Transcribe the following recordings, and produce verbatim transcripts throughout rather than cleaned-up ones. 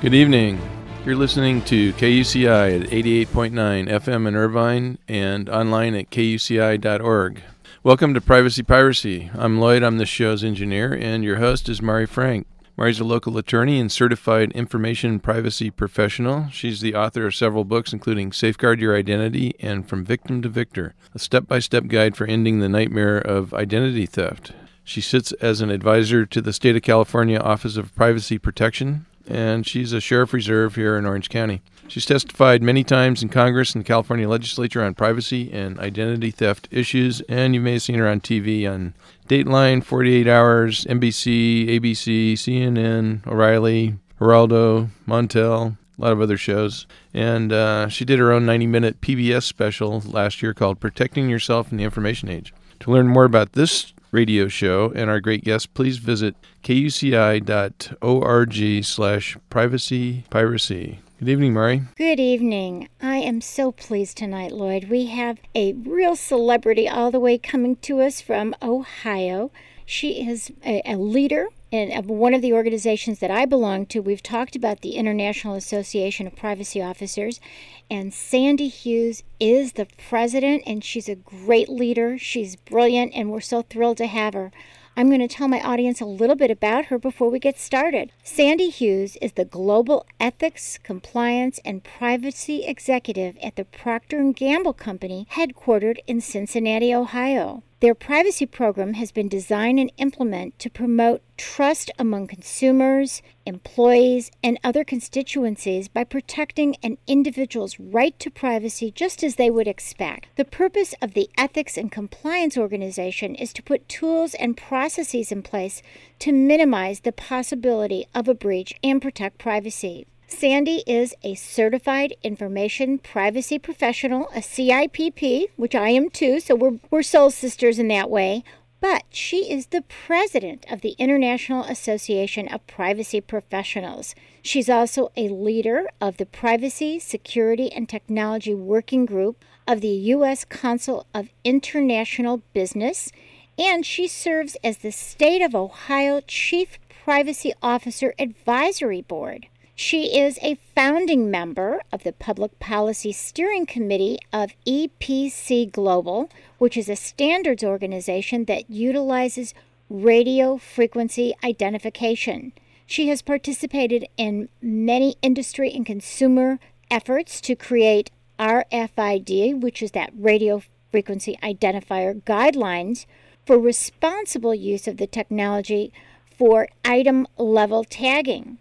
Good evening. You're listening to K U C I at eighty-eight point nine F M in Irvine and online at K U C I dot org. Welcome to Privacy Piracy. I'm Lloyd, I'm this show's engineer, and your host is Mari Frank. Mari's a local attorney and certified information privacy professional. She's the author of several books, including Safeguard Your Identity and From Victim to Victor, a step-by-step guide for ending the nightmare of identity theft. She sits as an advisor to the State of California Office of Privacy Protection, and she's a sheriff reserve here in Orange County. She's testified many times in Congress and the California legislature on privacy and identity theft issues, and you may have seen her on T V on Dateline, forty-eight hours, N B C, A B C, C N N, O'Reilly, Geraldo, Montel, a lot of other shows. And uh, she did her own ninety-minute P B S special last year called Protecting Yourself in the Information Age. To learn more about this radio show and our great guests, please visit K U C I dot org slash privacy piracy. Good evening, Mari. Good evening. I am so pleased tonight, Lloyd. We have a real celebrity all the way coming to us from Ohio. She is a, a leader in of one of the organizations that I belong to. We've talked about the International Association of Privacy Officers, and Sandy Hughes is the president, and she's a great leader. She's brilliant, and we're so thrilled to have her. I'm going to tell my audience a little bit about her before we get started. Sandy Hughes is the Global Ethics, Compliance, and Privacy Executive at the Procter and Gamble Company, headquartered in Cincinnati, Ohio. Their privacy program has been designed and implemented to promote trust among consumers, employees, and other constituencies by protecting an individual's right to privacy just as they would expect. The purpose of the Ethics and Compliance Organization is to put tools and processes in place to minimize the possibility of a breach and protect privacy. Sandy is a Certified Information Privacy Professional, a C I P P, which I am too, so we're, we're soul sisters in that way. But she is the president of the International Association of Privacy Professionals. She's also a leader of the Privacy, Security, and Technology Working Group of the U S Council of International Business, and she serves as the State of Ohio Chief Privacy Officer Advisory Board. She is a founding member of the Public Policy Steering Committee of E P C Global, which is a standards organization that utilizes radio frequency identification. She has participated in many industry and consumer efforts to create R F I D, which is that radio frequency identifier guidelines for responsible use of the technology for item-level tagging.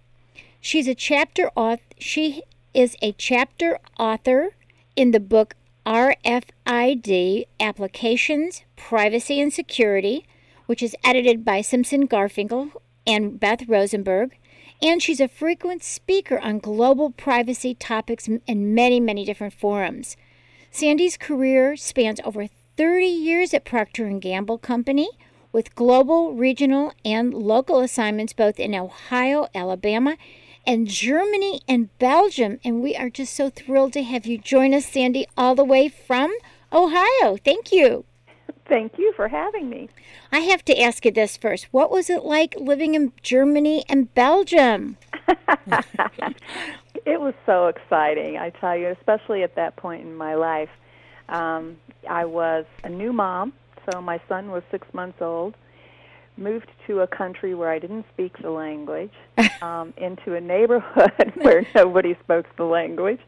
She's a chapter author. She is a chapter author in the book R F I D Applications, Privacy and Security, which is edited by Simpson Garfinkel and Beth Rosenberg. And she's a frequent speaker on global privacy topics in many, many different forums. Sandy's career spans over thirty years at Procter and Gamble Company, with global, regional, and local assignments both in Ohio, Alabama, and Germany and Belgium, and we are just so thrilled to have you join us, Sandy, all the way from Ohio. Thank you. Thank you for having me. I have to ask you this first. What was it like living in Germany and Belgium? It was so exciting, I tell you, especially at that point in my life. Um, I was a new mom, so my son was six months old. Moved to a country where I didn't speak the language, um, into a neighborhood where nobody spoke the language.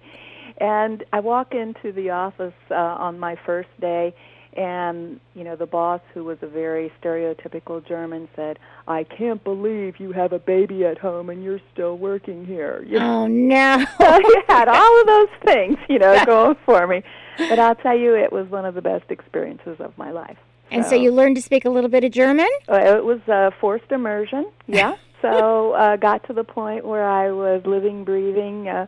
And I walk into the office uh, on my first day, And, you know, the boss, who was a very stereotypical German, said, "I can't believe you have a baby at home and you're still working here." You know? Oh, no. So he had all of those things, you know, going for me. But I'll tell you, it was one of the best experiences of my life. So. And so you learned to speak a little bit of German? It was uh, forced immersion, yeah. So uh, got to the point where I was living, breathing uh,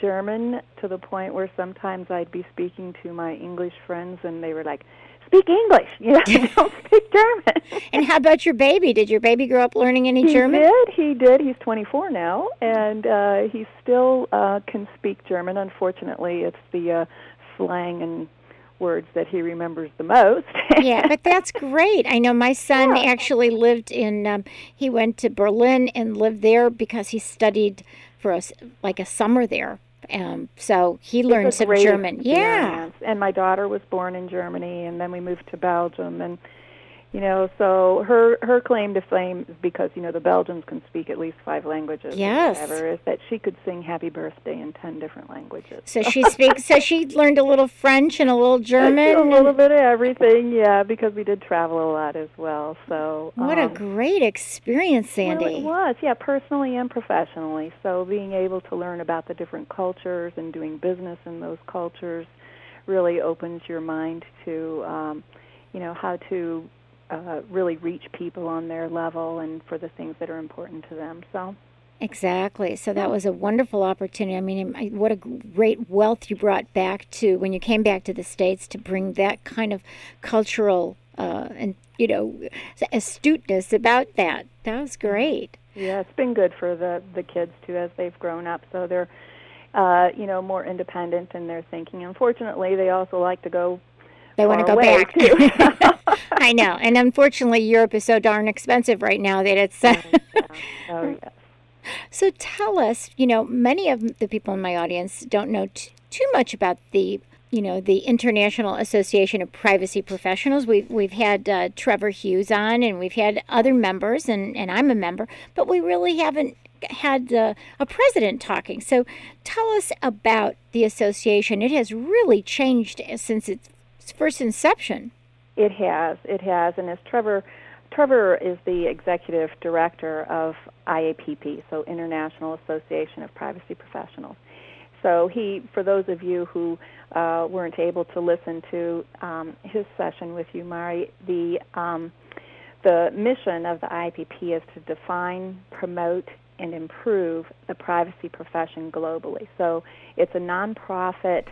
German, to the point where sometimes I'd be speaking to my English friends and they were like, "Speak English, you know, don't speak German." And how about your baby? Did your baby grow up learning any he German? He did, he did. He's twenty-four now, and uh, he still uh, can speak German. Unfortunately, it's the uh, slang and words that he remembers the most. Yeah, but that's great. I know my son yeah. actually lived in, um, he went to Berlin and lived there because he studied for a, like a summer there. Um, so he learned some German. Yeah. And my daughter was born in Germany, and then we moved to Belgium. And, you know, so her her claim to fame is because, you know, the Belgians can speak at least five languages. Yes. Or whatever, is that she could sing Happy Birthday in ten different languages. So she speaks, so she learned a little French and a little German. A little bit of everything, yeah, because we did travel a lot as well. So what um, a great experience, Sandy. Well, it was, yeah, personally and professionally. So being able to learn about the different cultures and doing business in those cultures really opens your mind to, um, you know, how to Uh, really reach people on their level and for the things that are important to them. So exactly. So that was a wonderful opportunity. I mean, what a great wealth you brought back to when you came back to the States, to bring that kind of cultural uh, and, you know, astuteness about that. That was great. Yeah, it's been good for the, the kids, too, as they've grown up. So they're, uh, you know, more independent in their thinking. Unfortunately, they also like to go They want to go back. Too. I know. And unfortunately, Europe is so darn expensive right now that it's... oh, yeah. Oh, yes. So tell us, you know, many of the people in my audience don't know t- too much about the, you know, the International Association of Privacy Professionals. We've, we've had uh, Trevor Hughes on, and we've had other members, and, and I'm a member, but we really haven't had uh, a president talking. So tell us about the association. It has really changed since its first inception. It has, it has, and as Trevor, Trevor is the executive director of I A P P, so International Association of Privacy Professionals. So he, for those of you who uh, weren't able to listen to um, his session with you, Mari, the um, the mission of the I A P P is to define, promote, and improve the privacy profession globally. So it's a nonprofit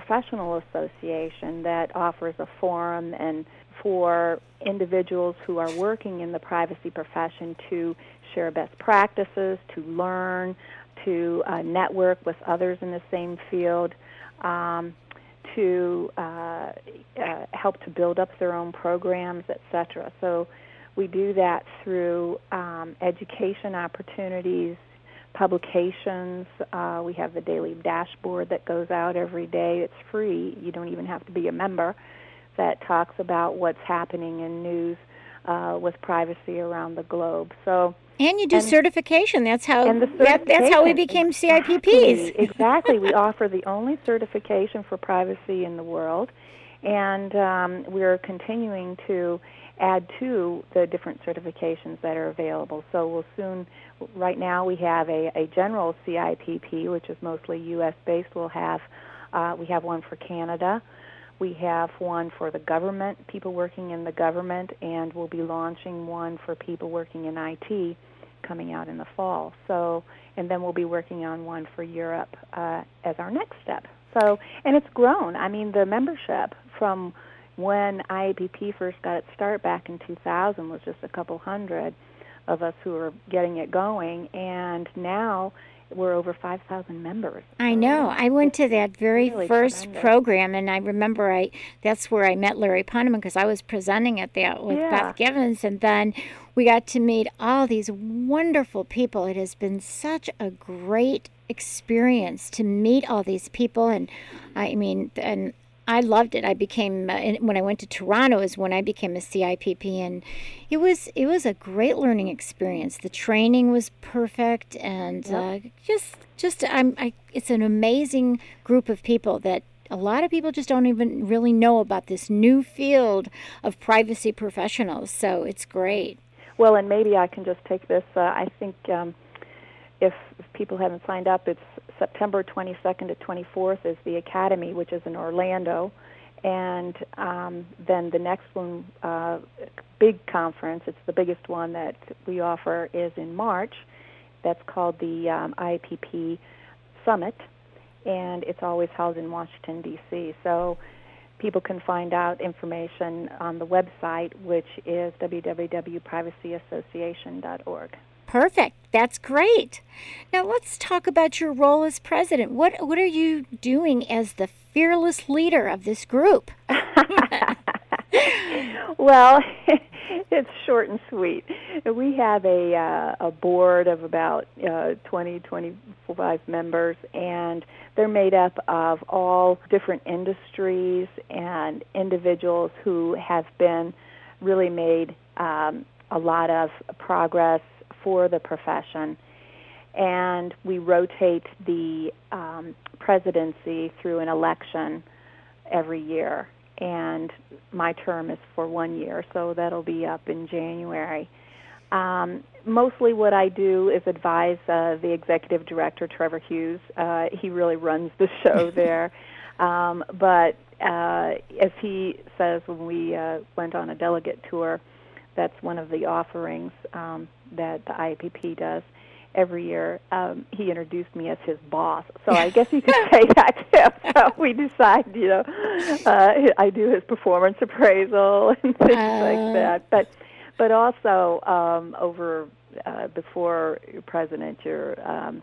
professional association that offers a forum and for individuals who are working in the privacy profession to share best practices, to learn, to uh, network with others in the same field, um, to uh, uh, help to build up their own programs, et cetera. So we do that through um, education opportunities, publications. Uh, we have the daily dashboard that goes out every day. It's free. You don't even have to be a member. That talks about what's happening in news uh, with privacy around the globe. So and you do and, certification. That's how and the certification, that, that's how we became exactly, C I P Ps. Exactly. We offer the only certification for privacy in the world, and um, we're continuing to add to the different certifications that are available. So we'll soon, right now we have a, a general C I P P, which is mostly U S based. We'll have, uh, we have one for Canada. We have one for the government, people working in the government, and we'll be launching one for people working in I T coming out in the fall. So, and then we'll be working on one for Europe uh, as our next step. So, and it's grown. I mean, the membership from when I A P P first got its start back in two thousand was just a couple hundred of us who were getting it going, and now we're over five thousand members. I know. I went to that very really first tremendous. program, and I remember I that's where I met Larry Poneman, because I was presenting at that with yeah. Beth Givens, and then we got to meet all these wonderful people. It has been such a great experience to meet all these people, and I mean, and I loved it. I became uh, when I went to Toronto is when I became a C I P P, and it was it was a great learning experience. The training was perfect, and yep. uh, just just I'm I, it's an amazing group of people that A lot of people just don't even really know about this new field of privacy professionals, so it's great. Well, and maybe I can just take this. Uh, I think um, if, if people haven't signed up, it's September twenty-second to twenty-fourth is the Academy, which is in Orlando. And um, then the next one, uh, big conference, it's the biggest one that we offer, is in March. That's called the um, I P P Summit, and it's always held in Washington, D C. So people can find out information on the website, which is w w w dot privacy association dot org. Perfect. That's great. Now let's talk about your role as president. What what are you doing as the fearless leader of this group? Well, it's short and sweet. We have a uh, a board of about uh, twenty, twenty-five members, and they're made up of all different industries and individuals who have been really made um, a lot of progress for the profession. And we rotate the um, presidency through an election every year. And my term is for one year, so that'll be up in January. Um, mostly what I do is advise uh, the executive director, Trevor Hughes. Uh, he really runs the show there. Um, but uh, as he says, when we uh, went on a delegate tour, that's one of the offerings um, that the I A P P does every year. Um, he introduced me as his boss, so I guess you could say that too. So we decide, you know, uh, I do his performance appraisal and things uh. like that. But but also um, over uh, before you're president, you're um,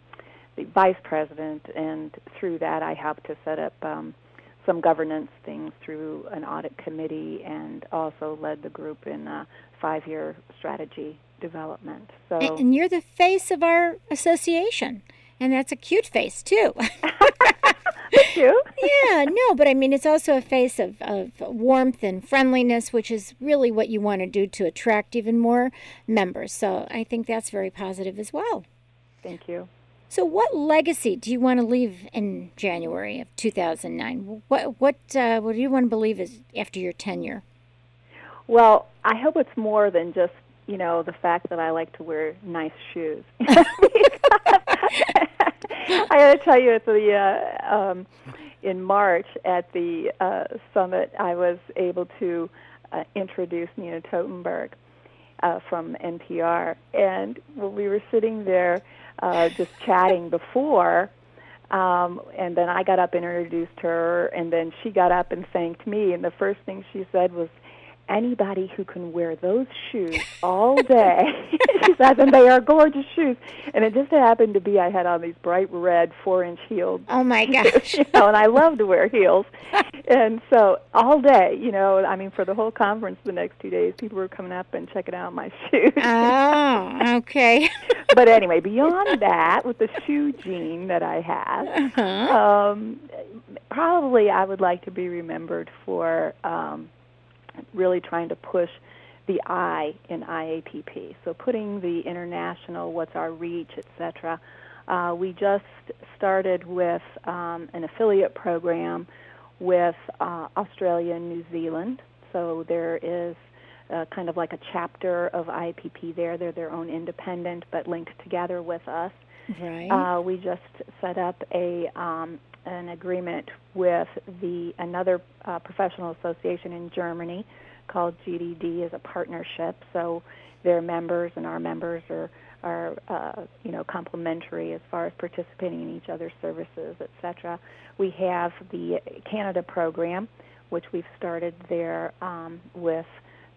the vice president, and through that I help to set up um, some governance things through an audit committee, and also led the group in a five-year strategy development. So, and, and you're the face of our association, and that's a cute face too. Thank you. Yeah, no, but I mean, it's also a face of, of warmth and friendliness, which is really what you want to do to attract even more members. So I think that's very positive as well. Thank you. So what legacy do you want to leave in January of two thousand nine? What what uh, what do you want to believe is after your tenure? Well, I hope it's more than just, you know, the fact that I like to wear nice shoes. I got to tell you, at the uh, um, in March at the uh, summit, I was able to uh, introduce Nina Totenberg uh, from N P R, and when we were sitting there uh, just chatting before, um, and then I got up and introduced her, and then she got up and thanked me, and the first thing she said was, "Anybody who can wear those shoes all day," she says, "and they are gorgeous shoes." And it just happened to be I had on these bright red four-inch heels. Oh, my gosh. You know, and I love to wear heels. And so all day, you know, I mean, for the whole conference the next two days, people were coming up and checking out my shoes. Oh, okay. But anyway, beyond that, with the shoe gene that I have, uh-huh. um, probably I would like to be remembered for um, really trying to push the I in I A P P. So putting the international, what's our reach, et cetera. Uh, we just started with um, an affiliate program with uh, Australia and New Zealand. So there is uh, kind of like a chapter of I A P P there. They're their own independent, but linked together with us. Right. Uh, we just set up a um, an agreement with the another uh, professional association in Germany called G D D as a partnership. So their members and our members are, are uh, you know, complementary as far as participating in each other's services, et cetera. We have the Canada program, which we've started there um, with.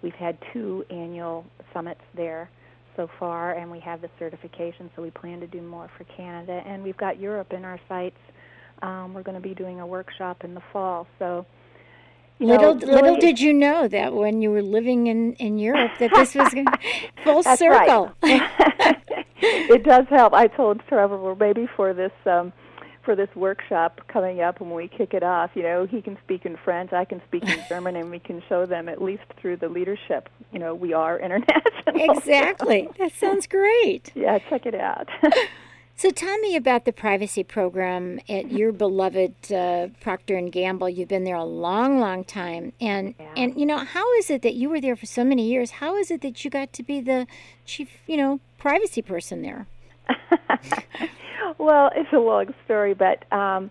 We've had two annual summits there so far, and we have the certification, so we plan to do more for Canada. And we've got Europe in our sights. Um, we're going to be doing a workshop in the fall. So, you little, know, really, little did you know that when you were living in, in Europe that this was full That's circle. Right. It does help. I told Trevor, well, maybe for this um, for this workshop coming up when we kick it off, you know, he can speak in French, I can speak in German, and we can show them at least through the leadership, you know, we are international. Exactly. So. That sounds great. Yeah, check it out. So tell me about the privacy program at your beloved uh, Procter and Gamble. You've been there a long, long time. And, yeah. and you know, how is it that you were there for so many years? How is it that you got to be the chief, you know, privacy person there? Well, it's a long story, but um,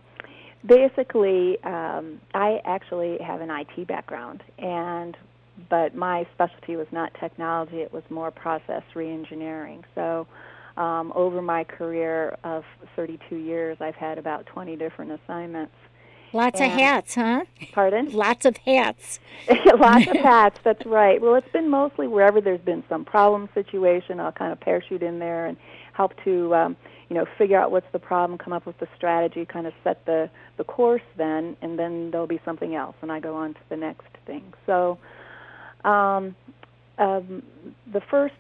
basically um, I actually have an I T background, and but my specialty was not technology. It was more process reengineering. So um, over my career of thirty-two years, I've had about twenty different assignments. Lots and, of hats, huh? Pardon? Lots of hats. Lots of hats, that's right. Well, it's been mostly wherever there's been some problem situation, I'll kind of parachute in there and help to, um, you know, figure out what's the problem, come up with the strategy, kind of set the, the course then, and then there'll be something else, and I go on to the next thing. So um, um, the first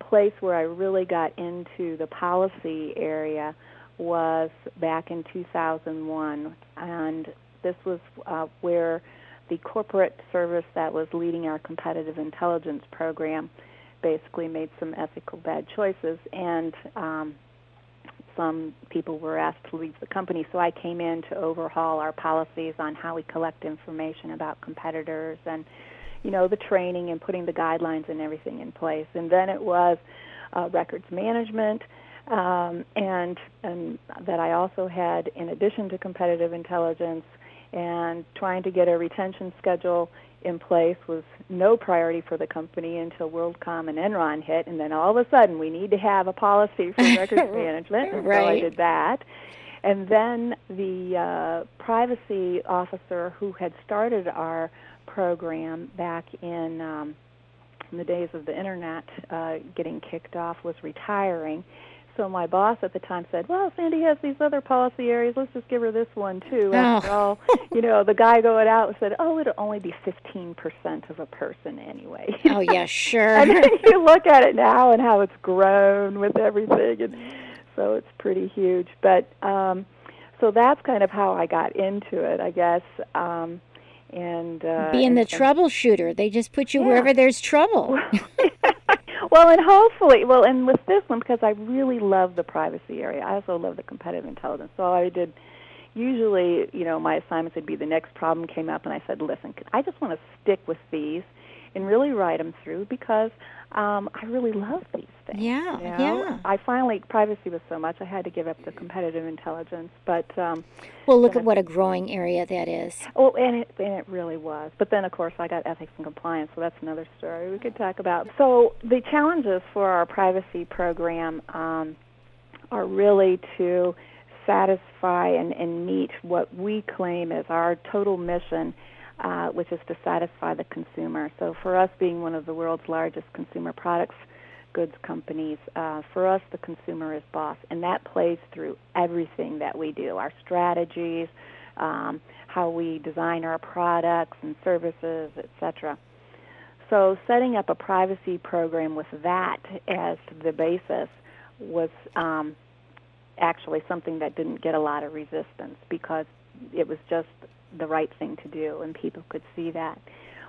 place where I really got into the policy area was back in two thousand one, and this was uh, where the corporate service that was leading our competitive intelligence program basically made some ethical bad choices, and um, some people were asked to leave the company. So I came in to overhaul our policies on how we collect information about competitors and, you know, the training and putting the guidelines and everything in place. And then it was uh, records management, Um, and, and that I also had, in addition to competitive intelligence, and trying to get a retention schedule in place was no priority for the company until WorldCom and Enron hit, and then all of a sudden we need to have a policy for records management, and right. so I did that. And then the uh, privacy officer who had started our program back in, um, in the days of the Internet uh, getting kicked off was retiring. So my boss at the time said, well, Sandy has these other policy areas. Let's just give her this one, too. After all, you know, the guy going out said, oh, it'll only be fifteen percent of a person anyway. Oh, yeah, sure. And you look at it now and how it's grown with everything, and so it's pretty huge. But um, so that's kind of how I got into it, I guess. Um, and uh, Being and the so, troubleshooter. They just put you yeah. wherever there's trouble. Well, and hopefully, well, and with this one, because I really love the privacy area, I also love the competitive intelligence. So I did, usually, you know, my assignments would be the next problem came up, and I said, listen, I just want to stick with these and really ride them through because um, I really love these things. Yeah, you know? yeah. I finally, privacy was so much, I had to give up the competitive intelligence. But um, Well, look at what a growing area that is. Oh, and it, and it really was. But then, of course, I got ethics and compliance, so that's another story we could talk about. So the challenges for our privacy program um, are really to satisfy and, and meet what we claim is our total mission, Uh, which is to satisfy the consumer. So for us, being one of the world's largest consumer products goods companies, uh, for us the consumer is boss, and that plays through everything that we do, our strategies, um, how we design our products and services, et cetera. So setting up a privacy program with that as the basis was um, actually something that didn't get a lot of resistance because it was just the right thing to do, and people could see that.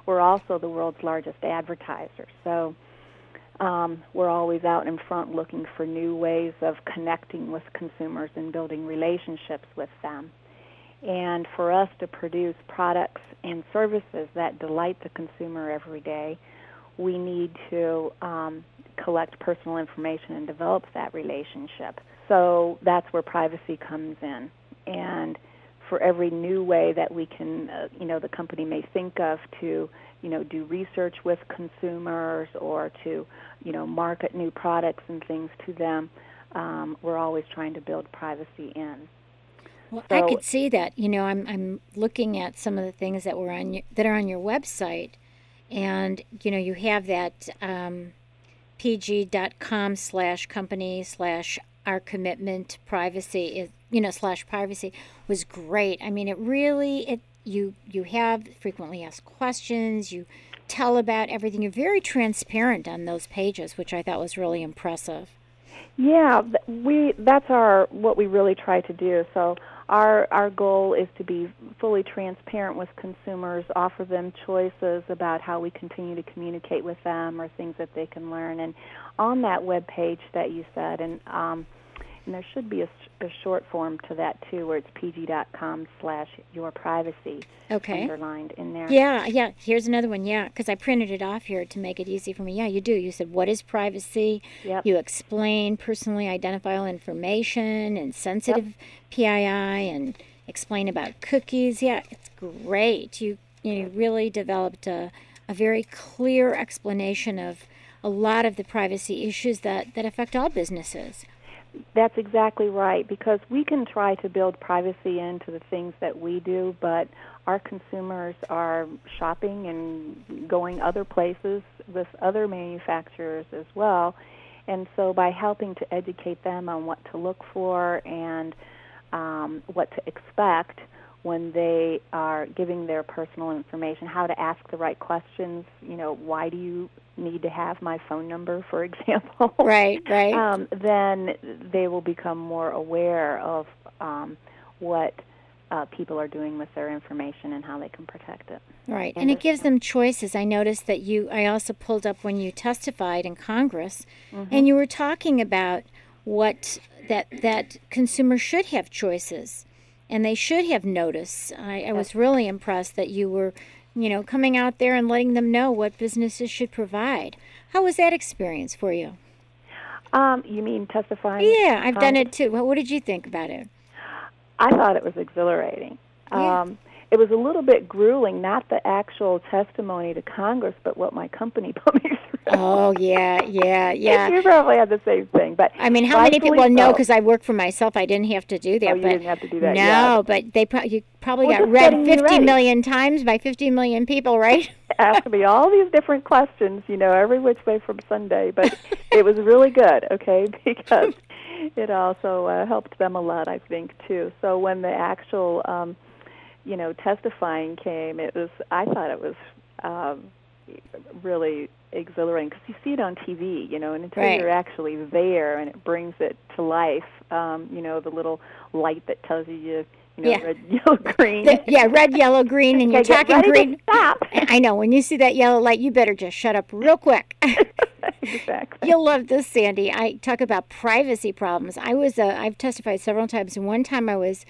We're also the world's largest advertiser, so um, we're always out in front looking for new ways of connecting with consumers and building relationships with them. And for us to produce products and services that delight the consumer every day, we need to um, collect personal information and develop that relationship. So that's where privacy comes in. And for every new way that we can, uh, you know, the company may think of to, you know, do research with consumers or to, you know, market new products and things to them, um, we're always trying to build privacy in. Well, so, I could see that. You know, I'm I'm looking at some of the things that were on your, that are on your website, and you know, you have that um, p g dot com slash company slash our commitment to privacy is, you know, slash privacy was great. I mean, it really, it you you have frequently asked questions, you tell about everything. You're very transparent on those pages, which I thought was really impressive. Yeah, we that's our what we really try to do. So our our goal is to be fully transparent with consumers, offer them choices about how we continue to communicate with them or things that they can learn. And on that web page that you said, and um, and there should be a, a short form to that too, where it's p g dot com slash your privacy okay. underlined in there. Yeah, yeah. Here's another one. Yeah, because I printed it off here to make it easy for me. Yeah, you do. You said, what is privacy? Yep. You explain personally identifiable information and sensitive yep. P I I, and explain about cookies. Yeah, it's great. You you really developed a a very clear explanation of a lot of the privacy issues that, that affect all businesses. That's exactly right, because we can try to build privacy into the things that we do, but our consumers are shopping and going other places with other manufacturers as well. And so by helping to educate them on what to look for and um, what to expect when they are giving their personal information, how to ask the right questions, you know, why do you need to have my phone number, for example, right, right. Um, then they will become more aware of um, what uh, people are doing with their information and how they can protect it. Right, and, and it gives them choices. I noticed that you, I also pulled up when you testified in Congress, mm-hmm. and you were talking about what that that consumers should have choices. And they should have notice. I, I was really impressed that you were, you know, coming out there and letting them know what businesses should provide. How was that experience for you? Um, you mean testifying? Yeah, I've um, done it too. Well, what did you think about it? I thought it was exhilarating. Yeah. Um, it was a little bit grueling, not the actual testimony to Congress, but what my company put me through. Oh, yeah, yeah, yeah. You probably had the same thing. But I mean, how many people know, because I work for myself, I didn't have to do that. Oh, you but didn't have to do that, No, yeah. but they pro- you probably well, got read fifty million times by fifty million people, right? Asked me all these different questions, you know, every which way from Sunday. But it was really good, okay, because it also uh, helped them a lot, I think, too. So when the actual... Um, you know, testifying came, it was, I thought it was um, really exhilarating, because you see it on T V, you know, and until right. you're actually there and it brings it to life, um, you know, the little light that tells you, you, you know, yeah. red, yellow, green. The, yeah, red, yellow, green, and you're okay, talking green. Stop. I know, when you see that yellow light, you better just shut up real quick. Exactly. You'll love this, Sandy. I talk about privacy problems. I was, uh, I've testified several times, and one time I was,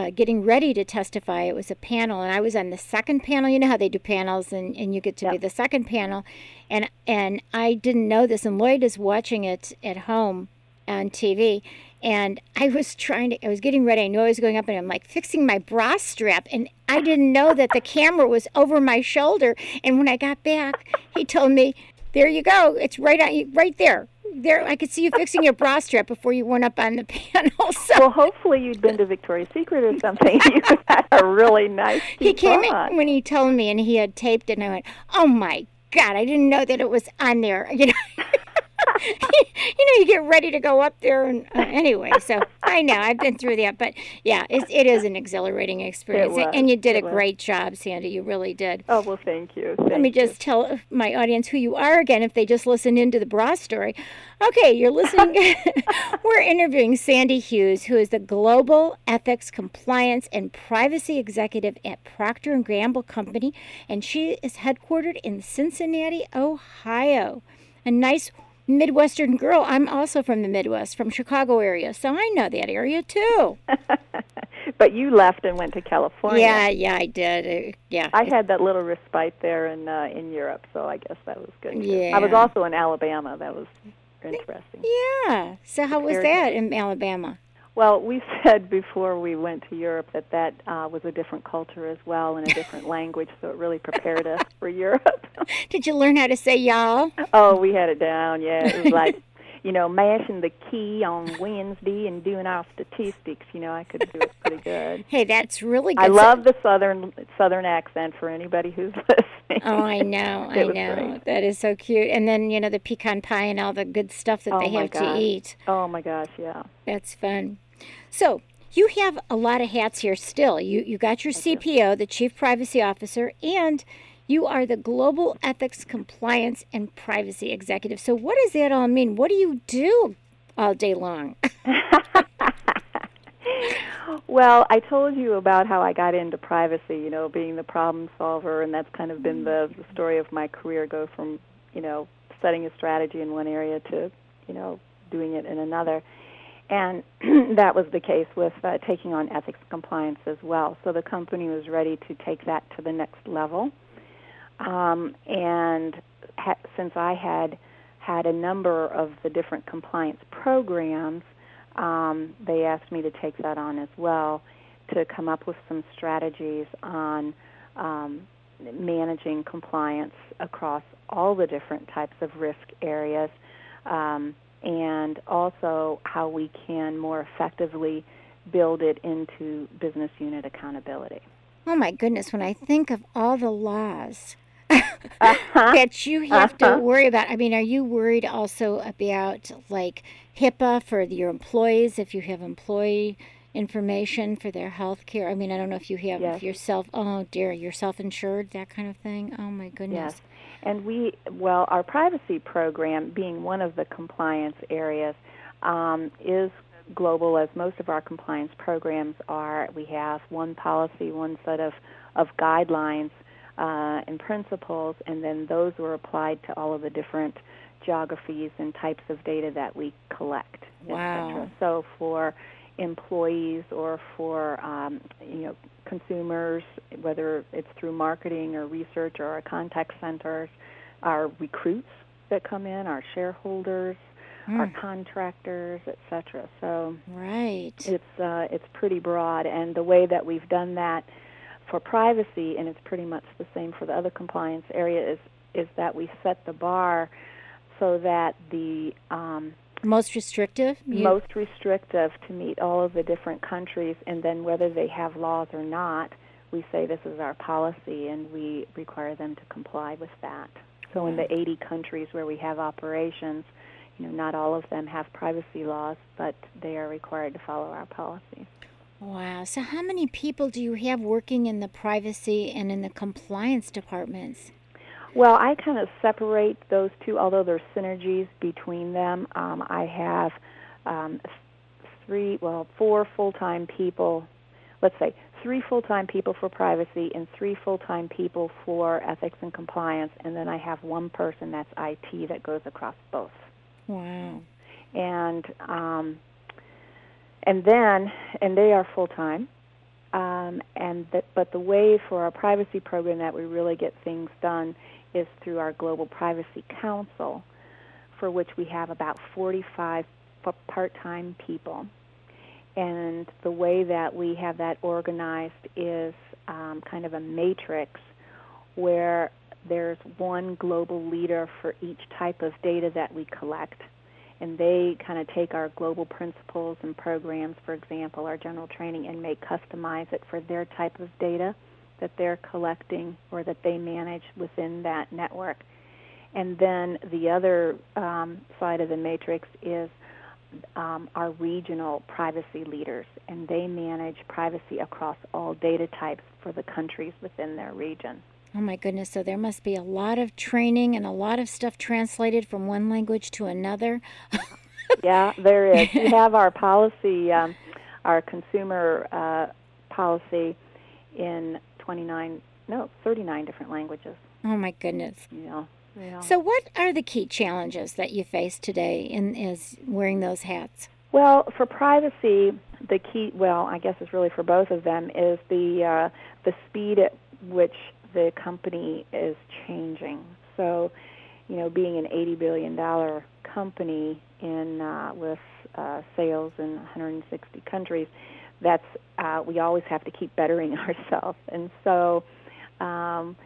Uh, getting ready to testify. It was a panel, and I was on the second panel. You know how they do panels, and, and you get to yep. be the second panel. And and I didn't know this, and Lloyd is watching it at home on T V. And I was trying to, I was getting ready. I knew I was going up, and I'm like fixing my bra strap, and I didn't know that the camera was over my shoulder. And when I got back, he told me, "There you go. It's right on, right there." There, I could see you fixing your bra strap before you went up on the panel. So. Well, hopefully you'd been to Victoria's Secret or something. You had a really nice He came on. in when he told me, and he had taped it, and I went, oh, my God, I didn't know that it was on there. You know, you, know you get ready to go up there. and uh, Anyway, so I know. I've been through that. But, yeah, it, it is an exhilarating experience. And you did it a was. great job, Sandy. You really did. Oh, well, thank you. Thank Let me just you. tell my audience who you are again if they just listen into the bra story. Okay, you're listening. We're interviewing Sandy Hughes, who is the Global Ethics, Compliance, and Privacy Executive at Procter and Gamble Company, and she is headquartered in Cincinnati, Ohio. A nice Midwestern girl. I'm also from the Midwest, from Chicago area, so I know that area too. But you left and went to California. Yeah, yeah, I did. Uh, yeah, I had that little respite there in uh, in Europe, so I guess that was good. Yeah, I was also in Alabama. That was. Interesting. Yeah. So how was that in Alabama? Well, we said before we went to Europe that that uh, was a different culture as well and a different language, so it really prepared us for Europe. Did you learn how to say y'all? Oh, we had it down, yeah. It was like, you know, mashing the key on Wednesday and doing our statistics. You know, I could do it pretty good. Hey, that's really good. I love the southern southern accent for anybody who's listening. Oh, I know, I know. Great. That is so cute. And then, you know, the pecan pie and all the good stuff that oh they have gosh. to eat. Oh, my gosh, yeah. That's fun. So you have a lot of hats here still. You you got your Thank C P O, you. the Chief Privacy Officer, and you are the Global Ethics, Compliance, and Privacy Executive. So what does that all mean? What do you do all day long? Well, I told you about how I got into privacy, you know, being the problem solver, and that's kind of been the, the story of my career, go from, you know, setting a strategy in one area to, you know, doing it in another. And that was the case with uh, taking on ethics compliance as well. So the company was ready to take that to the next level. Um, and ha- since I had had a number of the different compliance programs, um, they asked me to take that on as well, to come up with some strategies on um, managing compliance across all the different types of risk areas, um, and also how we can more effectively build it into business unit accountability. Oh, my goodness. When I think of all the laws uh-huh. that you have uh-huh. to worry about, I mean, are you worried also about, like, HIPAA for your employees, if you have employee information for their health care? I mean, I don't know if you have yes. if yourself, oh, dear, you're self-insured, that kind of thing. Oh, my goodness. Yes. And we, well, our privacy program, being one of the compliance areas, um, is global, as most of our compliance programs are. We have one policy, one set of, of guidelines uh, and principles, and then those were applied to all of the different geographies and types of data that we collect, wow. et cetera. So for employees or for um, you know, consumers, whether it's through marketing or research or our contact centers, our recruits that come in, our shareholders, mm. our contractors, et cetera. So right. it's uh, it's pretty broad, and the way that we've done that for privacy, and it's pretty much the same for the other compliance area, is is that we set the bar so that the um, Most restrictive? You... Most restrictive to meet all of the different countries, and then whether they have laws or not, we say this is our policy, and we require them to comply with that. So yeah. in the eighty countries where we have operations, you know, not all of them have privacy laws, but they are required to follow our policies. Wow. So how many people do you have working in the privacy and in the compliance departments? Well, I kind of separate those two, although there's synergies between them. Um, I have um, three, well, four full-time people, let's say three full-time people for privacy and three full-time people for ethics and compliance, and then I have one person that's I T that goes across both. Wow. And, um, and then, and they are full-time. Um, and th- but the way for our privacy program that we really get things done is through our Global Privacy Council, for which we have about forty-five part-time people. And the way that we have that organized is um, kind of a matrix where there's one global leader for each type of data that we collect. And they kind of take our global principles and programs, for example, our general training, and may customize it for their type of data that they're collecting or that they manage within that network. And then the other um, side of the matrix is um, our regional privacy leaders, and they manage privacy across all data types for the countries within their region. Oh, my goodness. So there must be a lot of training and a lot of stuff translated from one language to another. Yeah, there is. We have our policy, um, our consumer uh, policy in twenty-nine, no, thirty-nine different languages. Oh, my goodness. Yeah. yeah. So what are the key challenges that you face today in is wearing those hats? Well, for privacy, the key, well, I guess it's really for both of them, is the uh, the speed at which the company is changing. So, you know, being an eighty billion dollars company in uh, with uh, sales in one hundred sixty countries, that's uh, we always have to keep bettering ourselves. And so, um,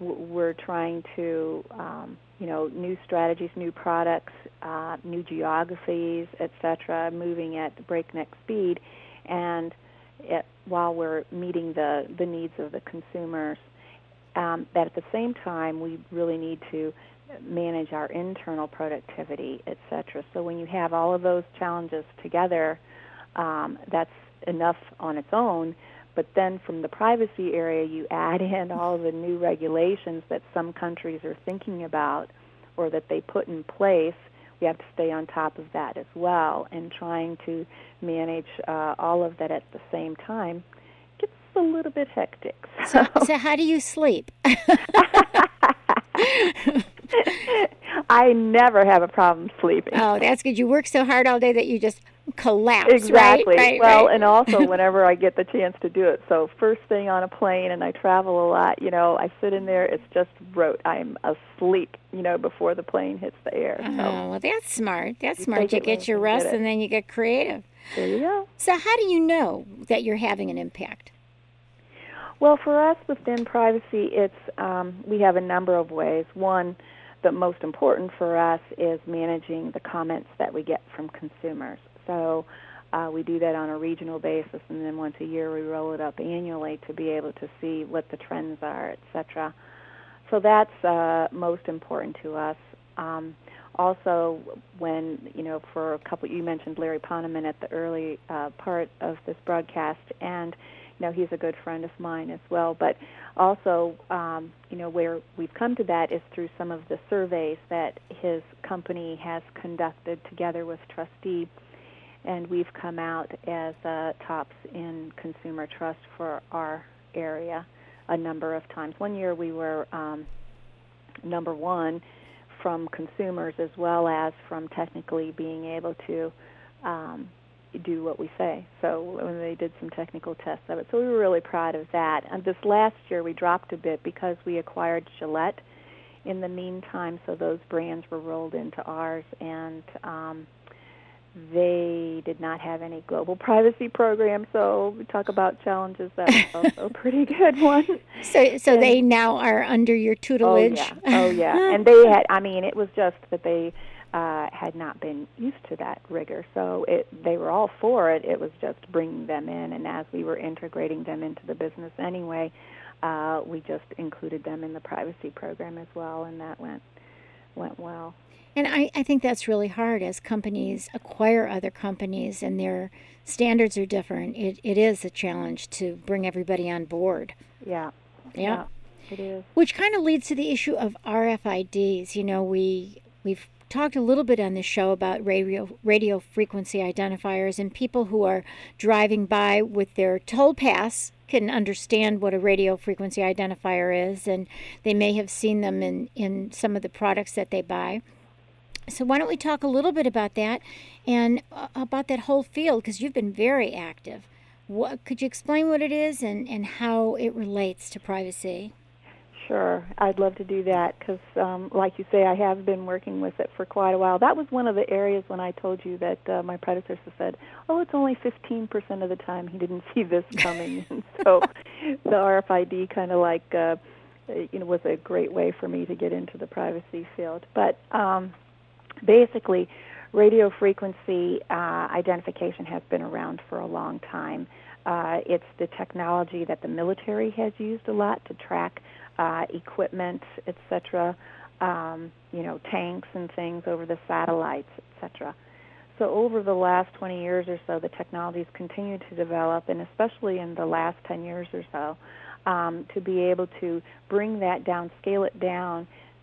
we're trying to, um, you know, new strategies, new products, uh, new geographies, et cetera, moving at breakneck speed, and it, while we're meeting the the needs of the consumers. Um, that at the same time, we really need to manage our internal productivity, et cetera. So when you have all of those challenges together, um, that's enough on its own. But then from the privacy area, you add in all of the new regulations that some countries are thinking about or that they put in place. We have to stay on top of that as well, and trying to manage uh, all of that at the same time. A little bit hectic. So, so, so how do you sleep? I never have a problem sleeping. Oh, that's good. You work so hard all day that you just collapse, exactly. right? Exactly. Right, well, right. And also whenever I get the chance to do it. So first thing on a plane, and I travel a lot, you know, I sit in there. It's just rote. I'm asleep, you know, before the plane hits the air. So oh, well, that's smart. That's you smart. You get your rest, get and then you get creative. There you go. So how do you know that you're having an impact? Well, for us within privacy, it's um, we have a number of ways. One, the most important for us is managing the comments that we get from consumers. So uh, we do that on a regional basis, and then once a year we roll it up annually to be able to see what the trends are, et cetera. So that's uh, most important to us. Um, also, when, you know, for a couple, you mentioned Larry Poneman at the early uh, part of this broadcast, and no, he's a good friend of mine as well. But also, um, you know, where we've come to that is through some of the surveys that his company has conducted together with Trustee, and we've come out as uh, tops in consumer trust for our area a number of times. One year we were um, number one from consumers as well as from technically being able to um, do what we say. So when they did some technical tests of it, so we were really proud of that. And this last year we dropped a bit because we acquired Gillette in the meantime, so those brands were rolled into ours, and um, they did not have any global privacy program, so we talk about challenges. That was also a pretty good one. So so and, they now are under your tutelage? Oh yeah, oh, yeah. And they had, I mean, it was just that they Uh, had not been used to that rigor. So it, they were all for it. It was just bringing them in, and as we were integrating them into the business anyway, uh, we just included them in the privacy program as well, and that went went well. And I, I think that's really hard as companies acquire other companies and their standards are different. It, it is a challenge to bring everybody on board. Yeah. Yeah. Yeah, it is. Which kind of leads to the issue of R F I Ds. You know, we, we've talked a little bit on this show about radio radio frequency identifiers, and people who are driving by with their toll pass can understand what a radio frequency identifier is, and they may have seen them in, in some of the products that they buy. So why don't we talk a little bit about that and about that whole field, because you've been very active. What, could you explain what it is and, and how it relates to privacy? Sure. I'd love to do that because, um, like you say, I have been working with it for quite a while. That was one of the areas when I told you that uh, my predecessor said, oh, it's only fifteen percent of the time he didn't see this coming. So the R F I D kind of like, uh, you know, was a great way for me to get into the privacy field. But um, basically, radio frequency uh, identification has been around for a long time. Uh, it's the technology that the military has used a lot to track Uh, equipment, et cetera, um, you know, tanks and things over the satellites, et cetera. So over the last twenty years or so, the technology's continued to develop, and especially in the last ten years or so, um, to be able to bring that down, scale it down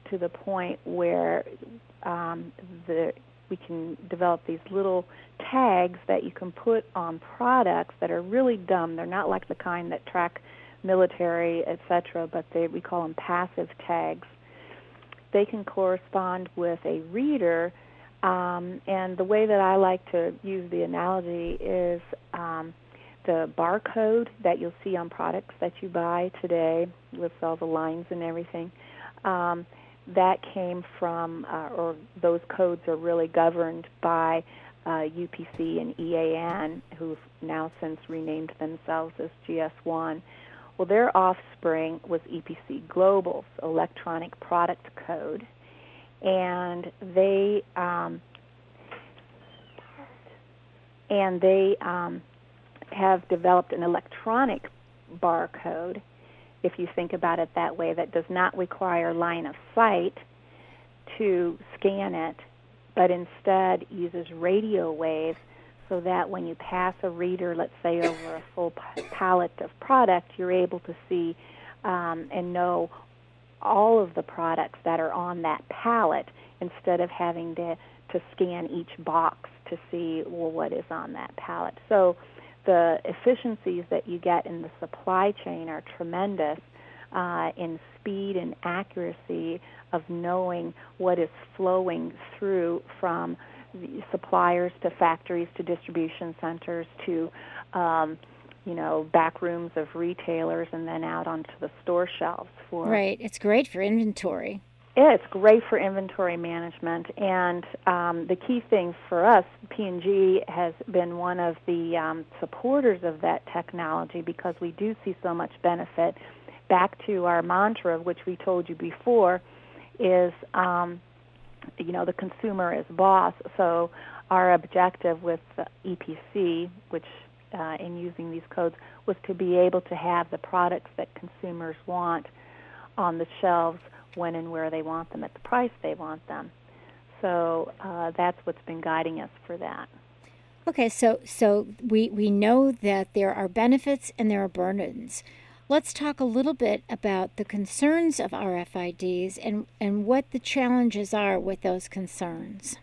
to the point where um, the we can develop these little tags that you can put on products that are really dumb. They're not like the kind that track military, et cetera, but they, we call them passive tags. They can correspond with a reader, um, and the way that I like to use the analogy is um, the barcode that you'll see on products that you buy today with all the lines and everything. Um, that came from, uh, or those codes are really governed by Uh, U P C and E A N, who've now since renamed themselves as G S one. Well, their offspring was E P C Global's electronic product code, and they um, and they um, have developed an electronic barcode, if you think about it that way, that does not require line of sight to scan it, but instead uses radio waves so that when you pass a reader, let's say over a full palette of product, you're able to see um, and know all of the products that are on that palette instead of having to, to scan each box to see, well, what is on that palette. So the efficiencies that you get in the supply chain are tremendous uh, in speed and accuracy of knowing what is flowing through from suppliers to factories to distribution centers to, um, you know, back rooms of retailers and then out onto the store shelves. For Right. It's great for inventory. Yeah, it's great for inventory management. And um, the key thing for us, P and G has been one of the um, supporters of that technology because we do see so much benefit. Back to our mantra, which we told you before, is, um, you know, the consumer is boss. So our objective with E P C, which uh, in using these codes, was to be able to have the products that consumers want on the shelves when and where they want them, at the price they want them. So uh, that's what's been guiding us for that. Okay, so so we, we know that there are benefits and there are burdens. Let's talk a little bit about the concerns of R F I Ds and, and what the challenges are with those concerns.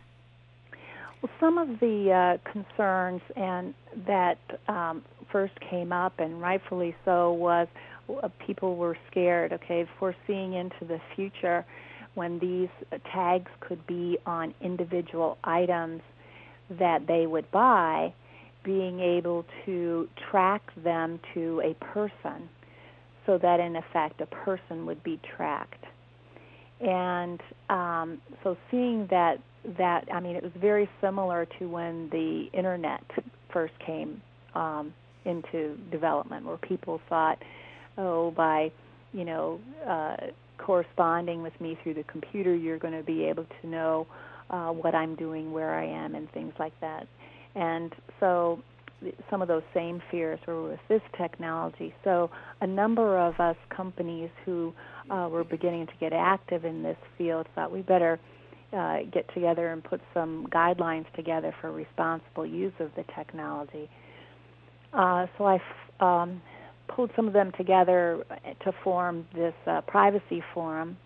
Well, some of the uh, concerns and that um, first came up, and rightfully so, was people were scared, okay, foreseeing into the future when these tags could be on individual items that they would buy, being able to track them to a person so that, in effect, a person would be tracked. And um, so seeing that, that, I mean, it was very similar to when the Internet first came um, into development, where people thought, oh, by, you know, uh, corresponding with me through the computer, you're going to be able to know uh, what I'm doing, where I am, and things like that. And so some of those same fears were with this technology. So a number of us companies who uh, were beginning to get active in this field thought we better uh, get together and put some guidelines together for responsible use of the technology. Uh, so I um, pulled some of them together to form this uh, privacy forum,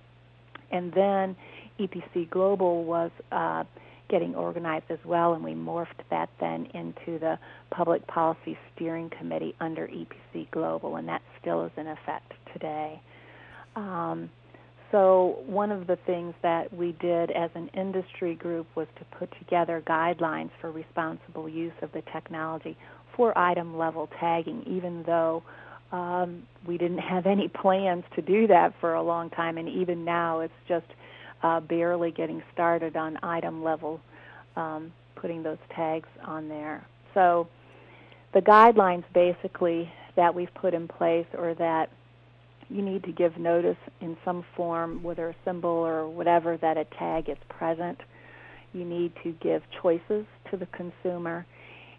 and then E P C Global was uh, getting organized as well, and we morphed that then into the Public Policy Steering Committee under E P C Global, and that still is in effect today. Um, so one of the things that we did as an industry group was to put together guidelines for responsible use of the technology for item-level tagging, even though Um, we didn't have any plans to do that for a long time, and even now it's just uh, barely getting started on item level, um, putting those tags on there. So the guidelines basically that we've put in place are that you need to give notice in some form, whether a symbol or whatever, that a tag is present. You need to give choices to the consumer,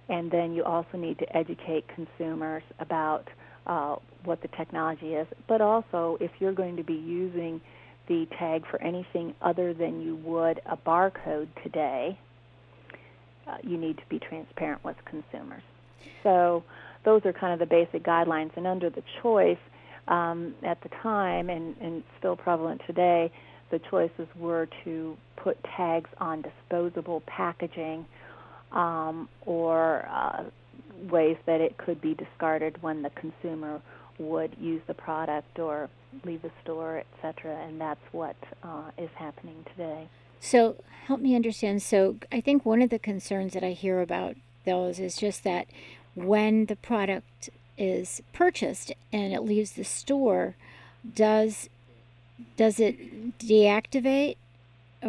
and then you also need to educate consumers about Uh, what the technology is, but also if you're going to be using the tag for anything other than you would a barcode today, uh, you need to be transparent with consumers. So those are kind of the basic guidelines. And under the choice, um, at the time, and, and still prevalent today, the choices were to put tags on disposable packaging um, or uh, ways that it could be discarded when the consumer would use the product or leave the store, et cetera, and that's what uh, is happening today. So help me understand. So I think one of the concerns that I hear about those is just that when the product is purchased and it leaves the store, does does it deactivate,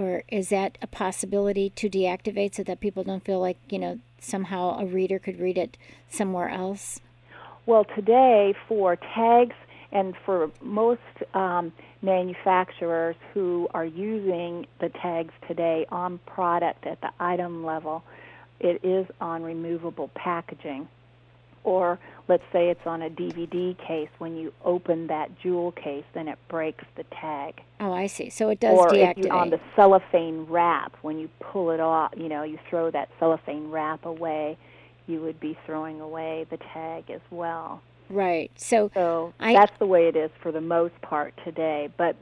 or is that a possibility to deactivate so that people don't feel like, you know, somehow a reader could read it somewhere else? Well, today for tags and for most um, manufacturers who are using the tags today on product at the item level, it is on removable packaging. Or let's say it's on a D V D case. When you open that jewel case, then it breaks the tag. Oh, I see. So it does or deactivate. Or if you're on the cellophane wrap, when you pull it off, you know, you throw that cellophane wrap away, you would be throwing away the tag as well. Right. So, so I, that's the way it is for the most part today. But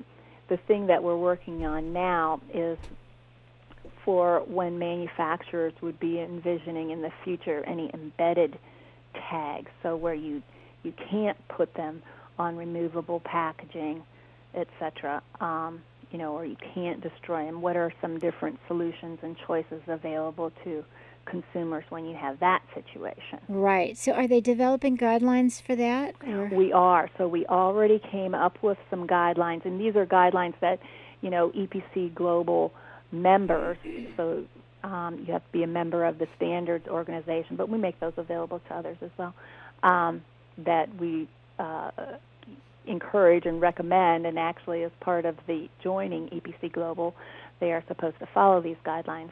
the thing that we're working on now is for when manufacturers would be envisioning in the future any embedded tags, so where you you can't put them on removable packaging, et cetera. Um, you know, or you can't destroy them? What are some different solutions and choices available to consumers when you have that situation? Right. So are they developing guidelines for that? Or? We are. So we already came up with some guidelines, and these are guidelines that, you know, E P C Global members, so um, you have to be a member of the standards organization, but we make those available to others as well, um, that we uh, encourage and recommend, and actually as part of the joining E P C Global, they are supposed to follow these guidelines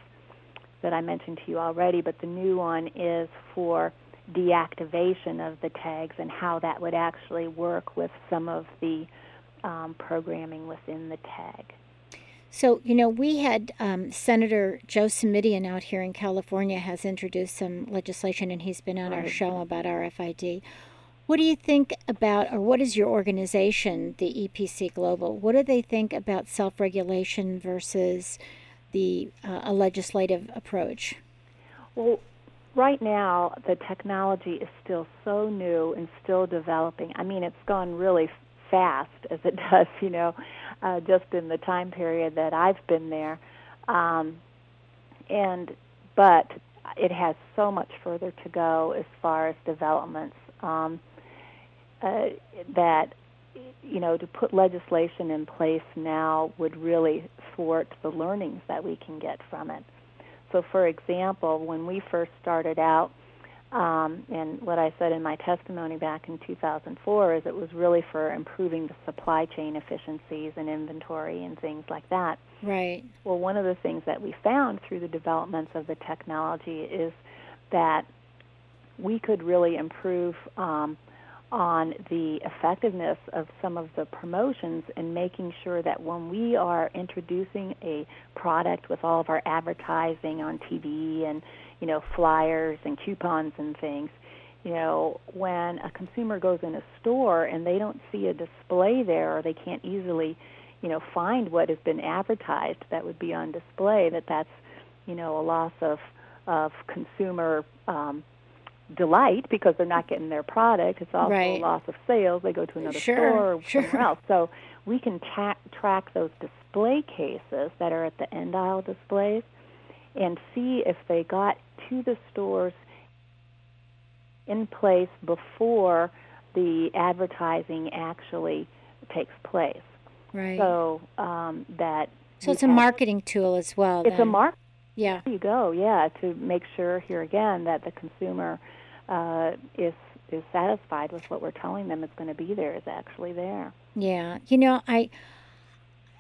that I mentioned to you already, but the new one is for deactivation of the tags and how that would actually work with some of the um, programming within the tag. So, you know, we had um, Senator Joe Simitian out here in California has introduced some legislation, and he's been on right. our show about R F I D. What do you think about, or what is your organization, the E P C Global, what do they think about self-regulation versus the uh, a legislative approach? Well, right now the technology is still so new and still developing. I mean, it's gone really fast as it does, you know, uh, just in the time period that I've been there. Um, and but it has so much further to go as far as developments um, uh, that, you know, to put legislation in place now would really thwart the learnings that we can get from it. So, for example, when we first started out, um, and what I said in my testimony back in two thousand four is it was really for improving the supply chain efficiencies and inventory and things like that. Right. Well, one of the things that we found through the developments of the technology is that we could really improve um, on the effectiveness of some of the promotions and making sure that when we are introducing a product with all of our advertising on T V and, you know, flyers and coupons and things, you know, when a consumer goes in a store and they don't see a display there, or they can't easily, you know, find what has been advertised that would be on display, that that's, you know, a loss of, of consumer um delight, because they're not getting their product. It's also right. a loss of sales. They go to another sure, store or sure. somewhere else. So we can tra- track those display cases that are at the end aisle displays and see if they got to the stores in place before the advertising actually takes place. Right. So um, that... So it's a act- marketing tool as well. It's then. a marketing Yeah. There you go, yeah, to make sure here again that the consumer uh, is is satisfied with what we're telling them is going to be there, is actually there. Yeah. You know, I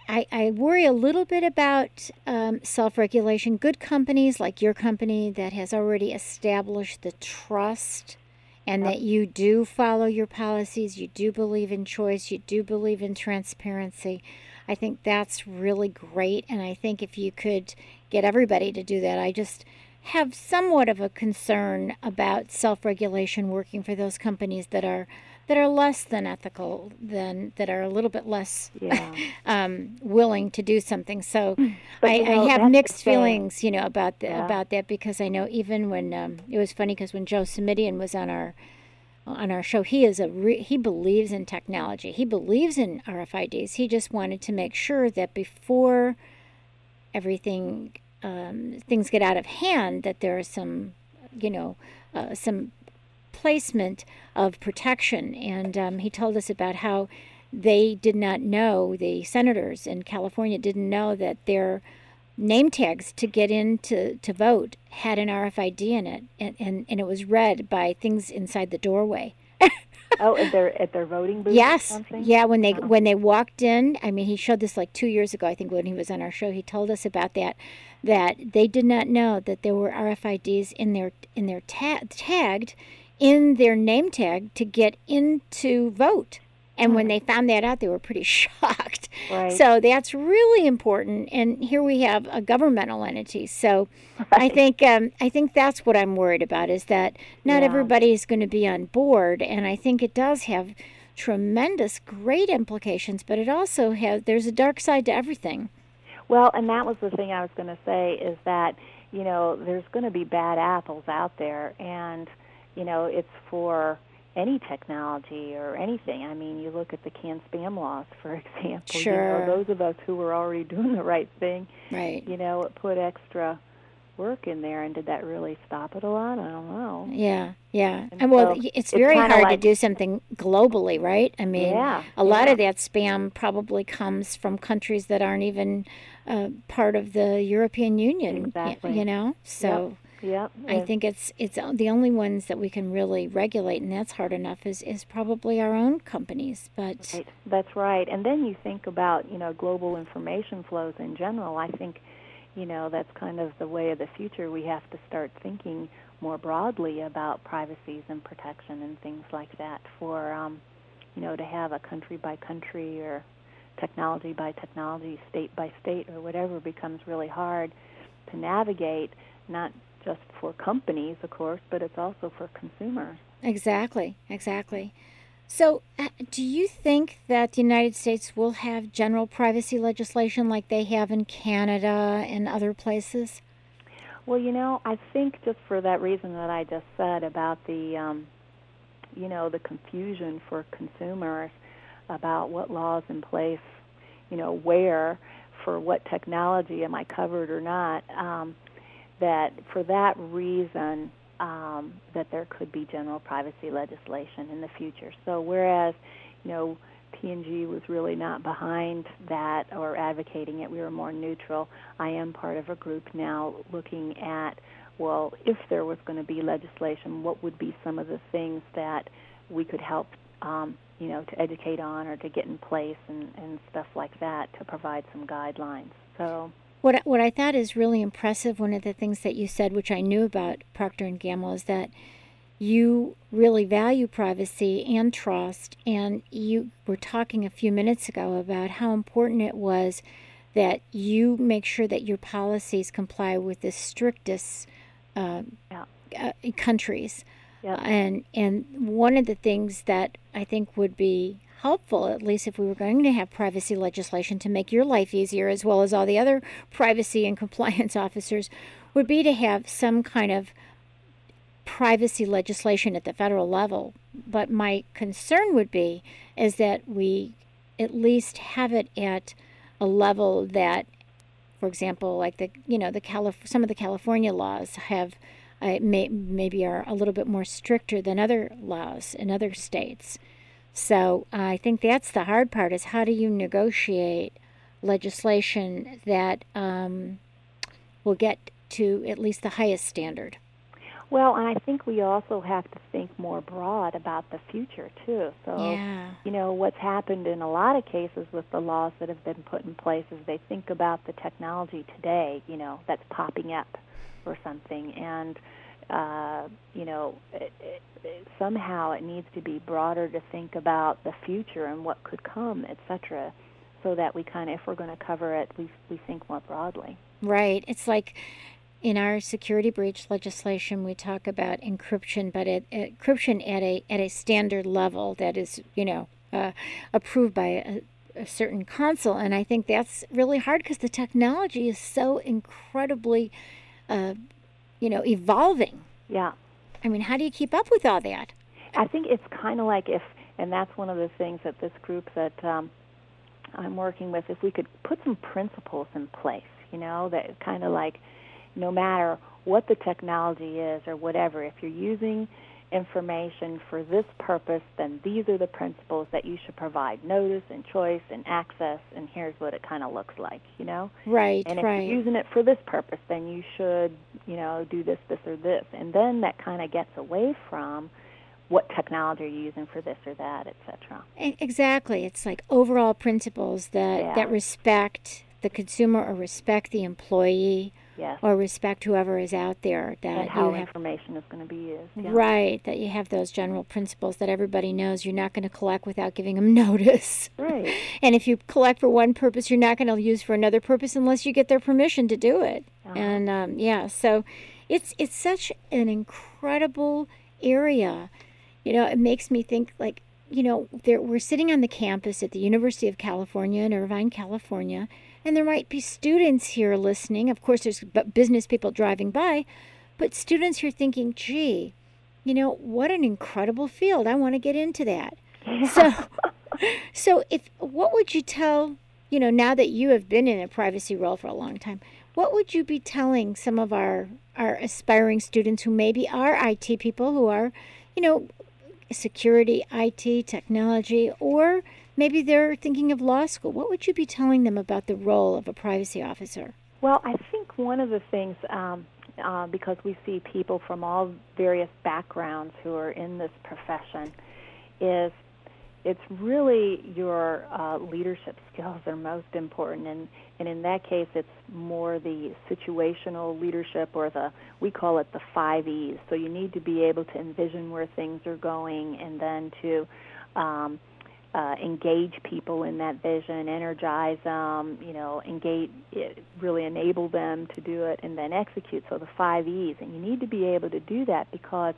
I, I worry a little bit about um, self-regulation. Good companies like your company that has already established the trust and yep. that you do follow your policies, you do believe in choice, you do believe in transparency. I think that's really great, and I think if you could get everybody to do that. I just have somewhat of a concern about self-regulation working for those companies that are that are less than ethical, than that are a little bit less yeah. um, willing to do something. So but, I, you know, I have mixed feelings, you know, about the, yeah. about that, because I know even when um, it was funny because when Joe Simitian was on our on our show, he is a re- he believes in technology. He believes in R F I Ds. He just wanted to make sure that before everything um, things get out of hand, that there is some, you know, uh, some placement of protection. And um, he told us about how they did not know, the senators in California didn't know that their name tags to get in to, to vote had an R F I D in it, and, and, and it was read by things inside the doorway. Oh, at their at their voting booth. Yes, or something? yeah. When they oh. when they walked in, I mean, he showed this like two years ago. I think when he was on our show, he told us about that. That they did not know that there were R F I Ds in their in their ta- tagged in their name tag to get in to vote. And mm-hmm. when they found that out, they were pretty shocked. Right. So that's really important. And here we have a governmental entity. So right. I think um, I think that's what I'm worried about, is that not yeah. everybody is going to be on board. And I think it does have tremendous, great implications, but it also has, there's a dark side to everything. Well, and that was the thing I was going to say, is that, you know, there's going to be bad apples out there. And, you know, it's for... any technology or anything. I mean, you look at the canned spam laws, for example. Sure. You know, those of us who were already doing the right thing, right. you know, it put extra work in there, and did that really stop it a lot? I don't know. Yeah, yeah. And, and well, so it's very it's hard like, to do something globally, right? I mean, yeah, a lot yeah. of that spam probably comes from countries that aren't even uh, part of the European Union, exactly. you know? So yep. Yep. I think it's it's the only ones that we can really regulate, and that's hard enough, is, is probably our own companies. But right. That's right. And then you think about, you know, global information flows in general. I think You know, that's kind of the way of the future. We have to start thinking more broadly about privacies and protection and things like that for, um, you know, to have a country-by-country or technology-by-technology, state-by-state or whatever becomes really hard to navigate, not just for companies, of course, but it's also for consumers. Exactly, exactly. So uh, do you think that the United States will have general privacy legislation like they have in Canada and other places? Well, you know, I think just for that reason that I just said about the, um, you know, the confusion for consumers about what laws in place, you know, where, for what technology am I covered or not, um, that for that reason, Um, that there could be general privacy legislation in the future. So whereas, you know, P and G was really not behind that or advocating it, we were more neutral. I am part of a group now looking at, well, if there was going to be legislation, what would be some of the things that we could help, um, you know, to educate on or to get in place and, and stuff like that to provide some guidelines. So What, what I thought is really impressive, one of the things that you said, which I knew about Procter and Gamble, is that you really value privacy and trust, and you were talking a few minutes ago about how important it was that you make sure that your policies comply with the strictest uh, yeah. uh, countries. Yep. And, and one of the things that I think would be helpful, at least if we were going to have privacy legislation to make your life easier, as well as all the other privacy and compliance officers, would be to have some kind of privacy legislation at the federal level. But my concern would be is that we at least have it at a level that, for example, like the, you know, the Calif- some of the California laws have uh, may, maybe are a little bit more stricter than other laws in other states. So uh, I think that's the hard part, is how do you negotiate legislation that um, will get to at least the highest standard? Well, and I think we also have to think more broad about the future, too. So, yeah. you know, what's happened in a lot of cases with the laws that have been put in place is they think about the technology today, you know, that's popping up or something, and Uh, you know, it, it, it, somehow it needs to be broader to think about the future and what could come, et cetera, so that we kind of, if we're going to cover it, we we think more broadly. Right. It's like in our security breach legislation, we talk about encryption, but it, it, encryption at a at a standard level that is, you know, uh, approved by a, a certain council, and I think that's really hard because the technology is so incredibly Uh, you know, evolving. Yeah. I mean, how do you keep up with all that? I think it's kind of like if, and that's one of the things that this group that um, I'm working with, if we could put some principles in place, you know, that kind of like no matter what the technology is or whatever, if you're using information for this purpose, then these are the principles that you should provide: notice and choice and access, and here's what it kind of looks like, you know? Right, and if right. you're using it for this purpose, then you should, you know, do this, this, or this. And then that kind of gets away from what technology are you using for this or that, et cetera. Exactly. It's like overall principles that, yeah. that respect the consumer or respect the employee. Yes. Or respect whoever is out there. That and how you have, information is going to be used. Yeah. Right, that you have those general principles that everybody knows you're not going to collect without giving them notice. Right. And if you collect for one purpose, you're not going to use for another purpose unless you get their permission to do it. Uh-huh. And, um, yeah, so it's it's such an incredible area. You know, it makes me think, like, you know, there, we're sitting on the campus at the University of California in Irvine, California, and there might be students here listening. Of course, there's business people driving by, but students here thinking, gee, you know, what an incredible field. I want to get into that. Yeah. So, so if what would you tell, you know, now that you have been in a privacy role for a long time, what would you be telling some of our, our aspiring students who maybe are I T people, who are, you know, security, I T, technology, or maybe they're thinking of law school? What would you be telling them about the role of a privacy officer? Well, I think one of the things, um, uh, because we see people from all various backgrounds who are in this profession, is it's really your uh, leadership skills are most important, and, and in that case, it's more the situational leadership, or the, we call it the five E's. So you need to be able to envision where things are going, and then to um, uh, engage people in that vision, energize them, you know, engage, really enable them to do it, and then execute. So the five E's, and you need to be able to do that, because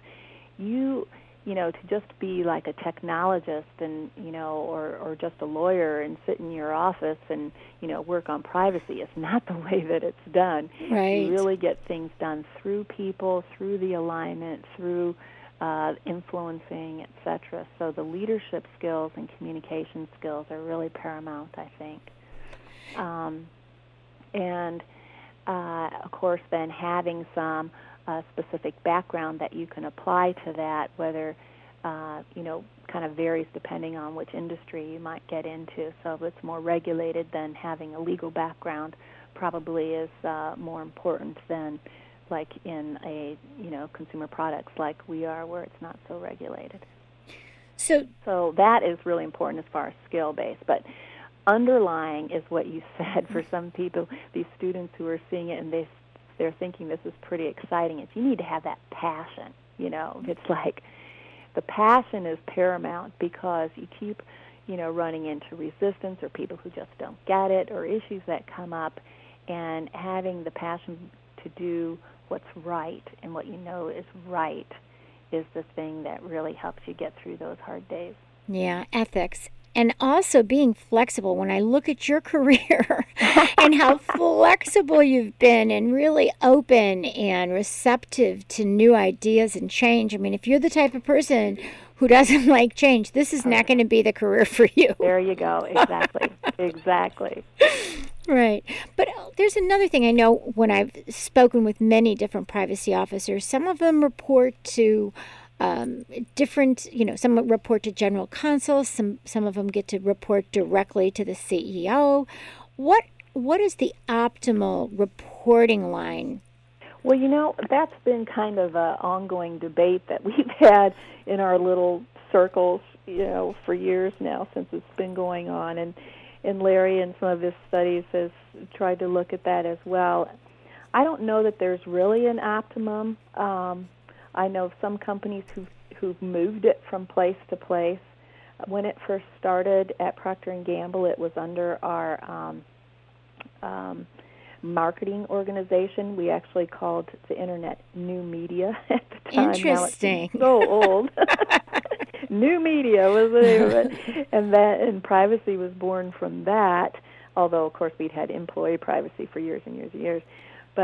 you. You know, to just be like a technologist and, you know, or, or just a lawyer and sit in your office and, you know, work on privacy is not the way that it's done. Right. You really get things done through people, through the alignment, through uh, influencing, et cetera. So the leadership skills and communication skills are really paramount, I think. Um, and, uh, of course, then having some a specific background that you can apply to that, whether, uh, you know, kind of varies depending on which industry you might get into. So if it's more regulated, then having a legal background probably is uh, more important than, like, in a, you know, consumer products like we are, where it's not so regulated. So, so that is really important as far as skill base. But underlying is what you said for some people, these students who are seeing it and they they're thinking this is pretty exciting. It's, you need to have that passion, you know. It's like the passion is paramount, because you keep, you know, running into resistance or people who just don't get it or issues that come up, and having the passion to do what's right and what you know is right is the thing that really helps you get through those hard days. Yeah, ethics. And also being flexible. When I look at your career and how flexible you've been and really open and receptive to new ideas and change. I mean, if you're the type of person who doesn't like change, this is not going to be the career for you. There you go. Exactly. Exactly. Right. But there's another thing. I know when I've spoken with many different privacy officers, some of them report to Um, different, you know, some report to general counsels, some some of them get to report directly to the C E O. What what is the optimal reporting line? Well, you know, that's been kind of an ongoing debate that we've had in our little circles, you know, for years now, since it's been going on. And, and Larry in some of his studies has tried to look at that as well. I don't know that there's really an optimum. Um, I know of some companies who've, who've moved it from place to place. When it first started at Procter and Gamble, it was under our um, um, marketing organization. We actually called the Internet New Media at the time. Interesting. Now it's so old. New Media was the name of it. And, that, and privacy was born from that, although, of course, we'd had employee privacy for years and years and years.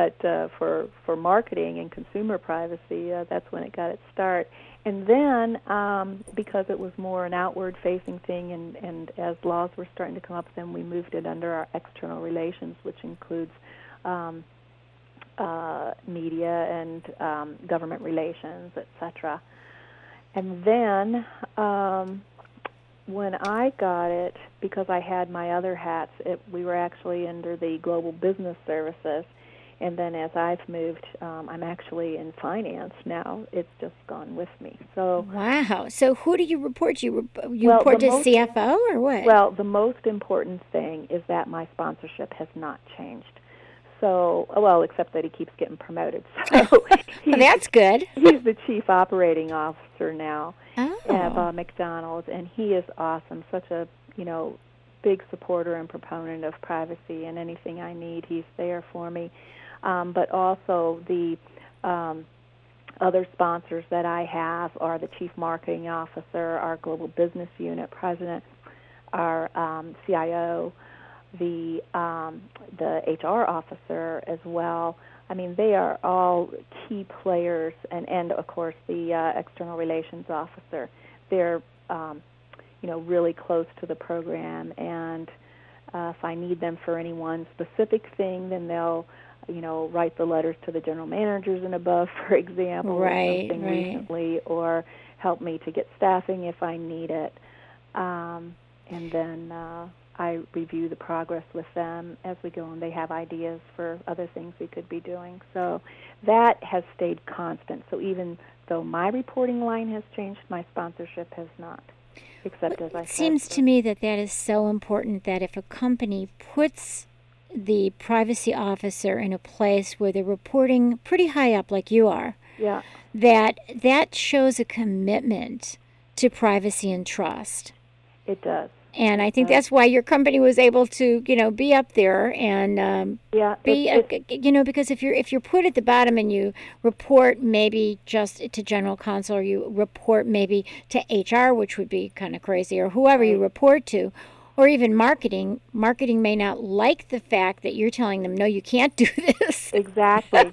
But uh, for, for marketing and consumer privacy, uh, that's when it got its start. And then um, because it was more an outward-facing thing, and, and as laws were starting to come up, then we moved it under our external relations, which includes um, uh, media and um, government relations, et cetera. And then um, when I got it, because I had my other hats, it, we were actually under the Global Business Services. And then as I've moved, um, I'm actually in finance now. It's just gone with me. So wow. So who do you report to? You, re- you well, report to most, C F O or what? Well, the most important thing is that my sponsorship has not changed. So, well, except that he keeps getting promoted. So well, that's good. He's the chief operating officer now oh. at uh, McDonald's, and he is awesome. Such a, you know, big supporter and proponent of privacy, and anything I need, he's there for me. Um, but also the um, other sponsors that I have are the Chief Marketing Officer, our Global Business Unit President, our um, C I O, the um, the H R Officer as well. I mean, they are all key players, and, and of course, the uh, external relations officer. They're, um, you know, really close to the program, and uh, if I need them for any one specific thing, then they'll, you know, write the letters to the general managers and above, for example, right, or something right. recently, or help me to get staffing if I need it. Um, and then uh, I review the progress with them as we go, and they have ideas for other things we could be doing. So that has stayed constant. So even though my reporting line has changed, my sponsorship has not. Except as I said, it seems to me that that is so important, that if a company puts the privacy officer in a place where they're reporting pretty high up, like you are, yeah, that that shows a commitment to privacy and trust. It does. And I think that's why your company was able to, you know, be up there and um, yeah, be, it, it, a, you know, because if you're if you're put at the bottom and you report maybe just to general counsel, or you report maybe to H R, which would be kind of crazy, or whoever you report to, or even marketing, marketing may not like the fact that you're telling them, no, you can't do this. Exactly.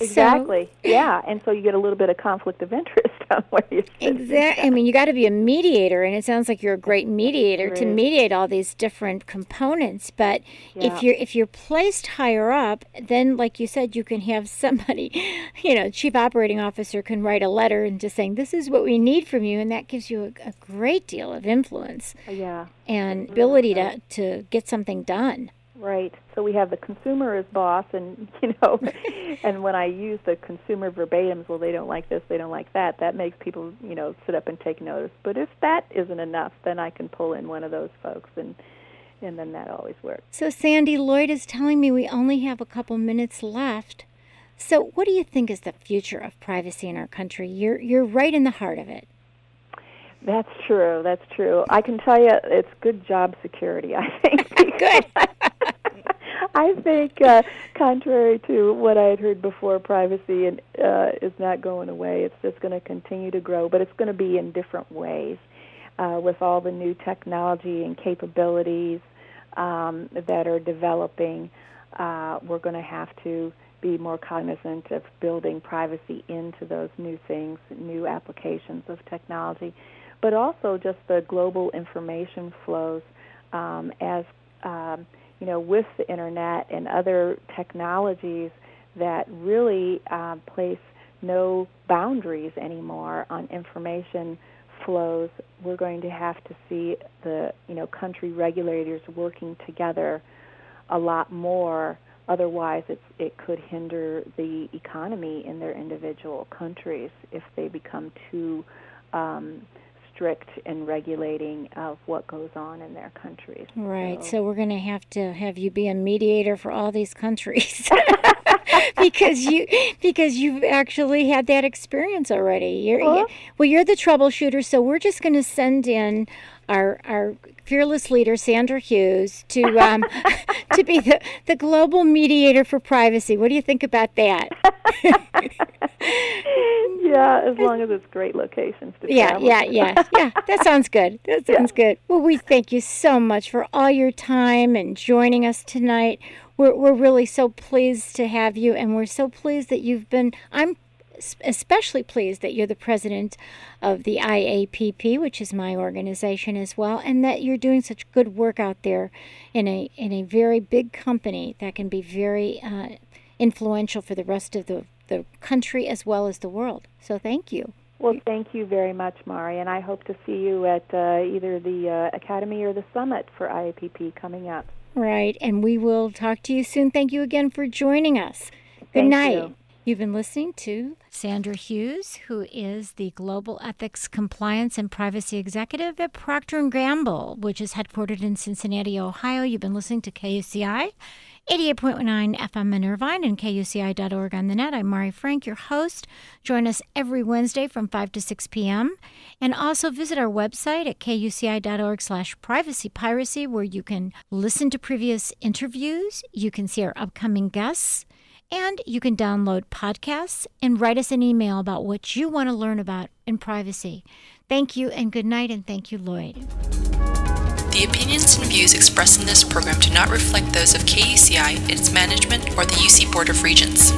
Exactly. So, yeah, and so you get a little bit of conflict of interest on where you're sitting. Exactly. I mean, you got to be a mediator, and it sounds like you're a great mediator to mediate all these different components. But yeah. if you're if you're placed higher up, then like you said, you can have somebody, you know, chief operating officer can write a letter and just saying, this is what we need from you, and that gives you a, a great deal of influence. Yeah. And ability to, to get something done. Right. So we have the consumer as boss, and you know, and when I use the consumer verbatims, well, they don't like this, they don't like that, that makes people, you know, sit up and take notice. But if that isn't enough, then I can pull in one of those folks, and and then that always works. So Sandy, Lloyd is telling me we only have a couple minutes left. So what do you think is the future of privacy in our country? You're you're right in the heart of it. That's true. That's true. I can tell you, it's good job security, I think. Good. I think, uh, contrary to what I had heard before, privacy and, uh, is not going away. It's just going to continue to grow, but it's going to be in different ways uh, with all the new technology and capabilities um, that are developing. Uh, we're going to have to be more cognizant of building privacy into those new things, new applications of technology. But also just the global information flows um, as, um, you know, with the Internet and other technologies that really uh, place no boundaries anymore on information flows, we're going to have to see the, you know, country regulators working together a lot more. Otherwise, it's, it could hinder the economy in their individual countries if they become too um strict in regulating of what goes on in their countries. Right. So, so we're going to have to have you be a mediator for all these countries because you because you've actually had that experience already. You're, well, you, well, you're the troubleshooter, so we're just going to send in our our fearless leader, Sandra Hughes, to um, to be the, the global mediator for privacy. What do you think about that? Yeah, as long as it's great locations to yeah, travel. Yeah, yeah, yeah, yeah. That sounds good. That sounds yeah. good. Well, we thank you so much for all your time and joining us tonight. We're we're really so pleased to have you, and we're so pleased that you've been. I'm especially pleased that you're the president of the I A P P, which is my organization as well, and that you're doing such good work out there in a in a very big company that can be very uh, influential for the rest of the, the country as well as the world. So thank you. Well, thank you very much, Mari, and I hope to see you at uh, either the uh, Academy or the Summit for I A P P coming up. Right, and we will talk to you soon. Thank you again for joining us. Good night. Thank you. You've been listening to Sandra Hughes, who is the Global Ethics, Compliance, and Privacy Executive at Procter and Gamble, which is headquartered in Cincinnati, Ohio. You've been listening to K U C I, eighty-eight point nine F M in Irvine, and K U C I dot org on the net. I'm Mari Frank, your host. Join us every Wednesday from five to six p.m. And also visit our website at K U C I dot org slash privacy piracy, where you can listen to previous interviews, you can see our upcoming guests, and you can download podcasts and write us an email about what you want to learn about in privacy. Thank you and good night, and thank you, Lloyd. The opinions and views expressed in this program do not reflect those of K U C I, its management, or the U C Board of Regents.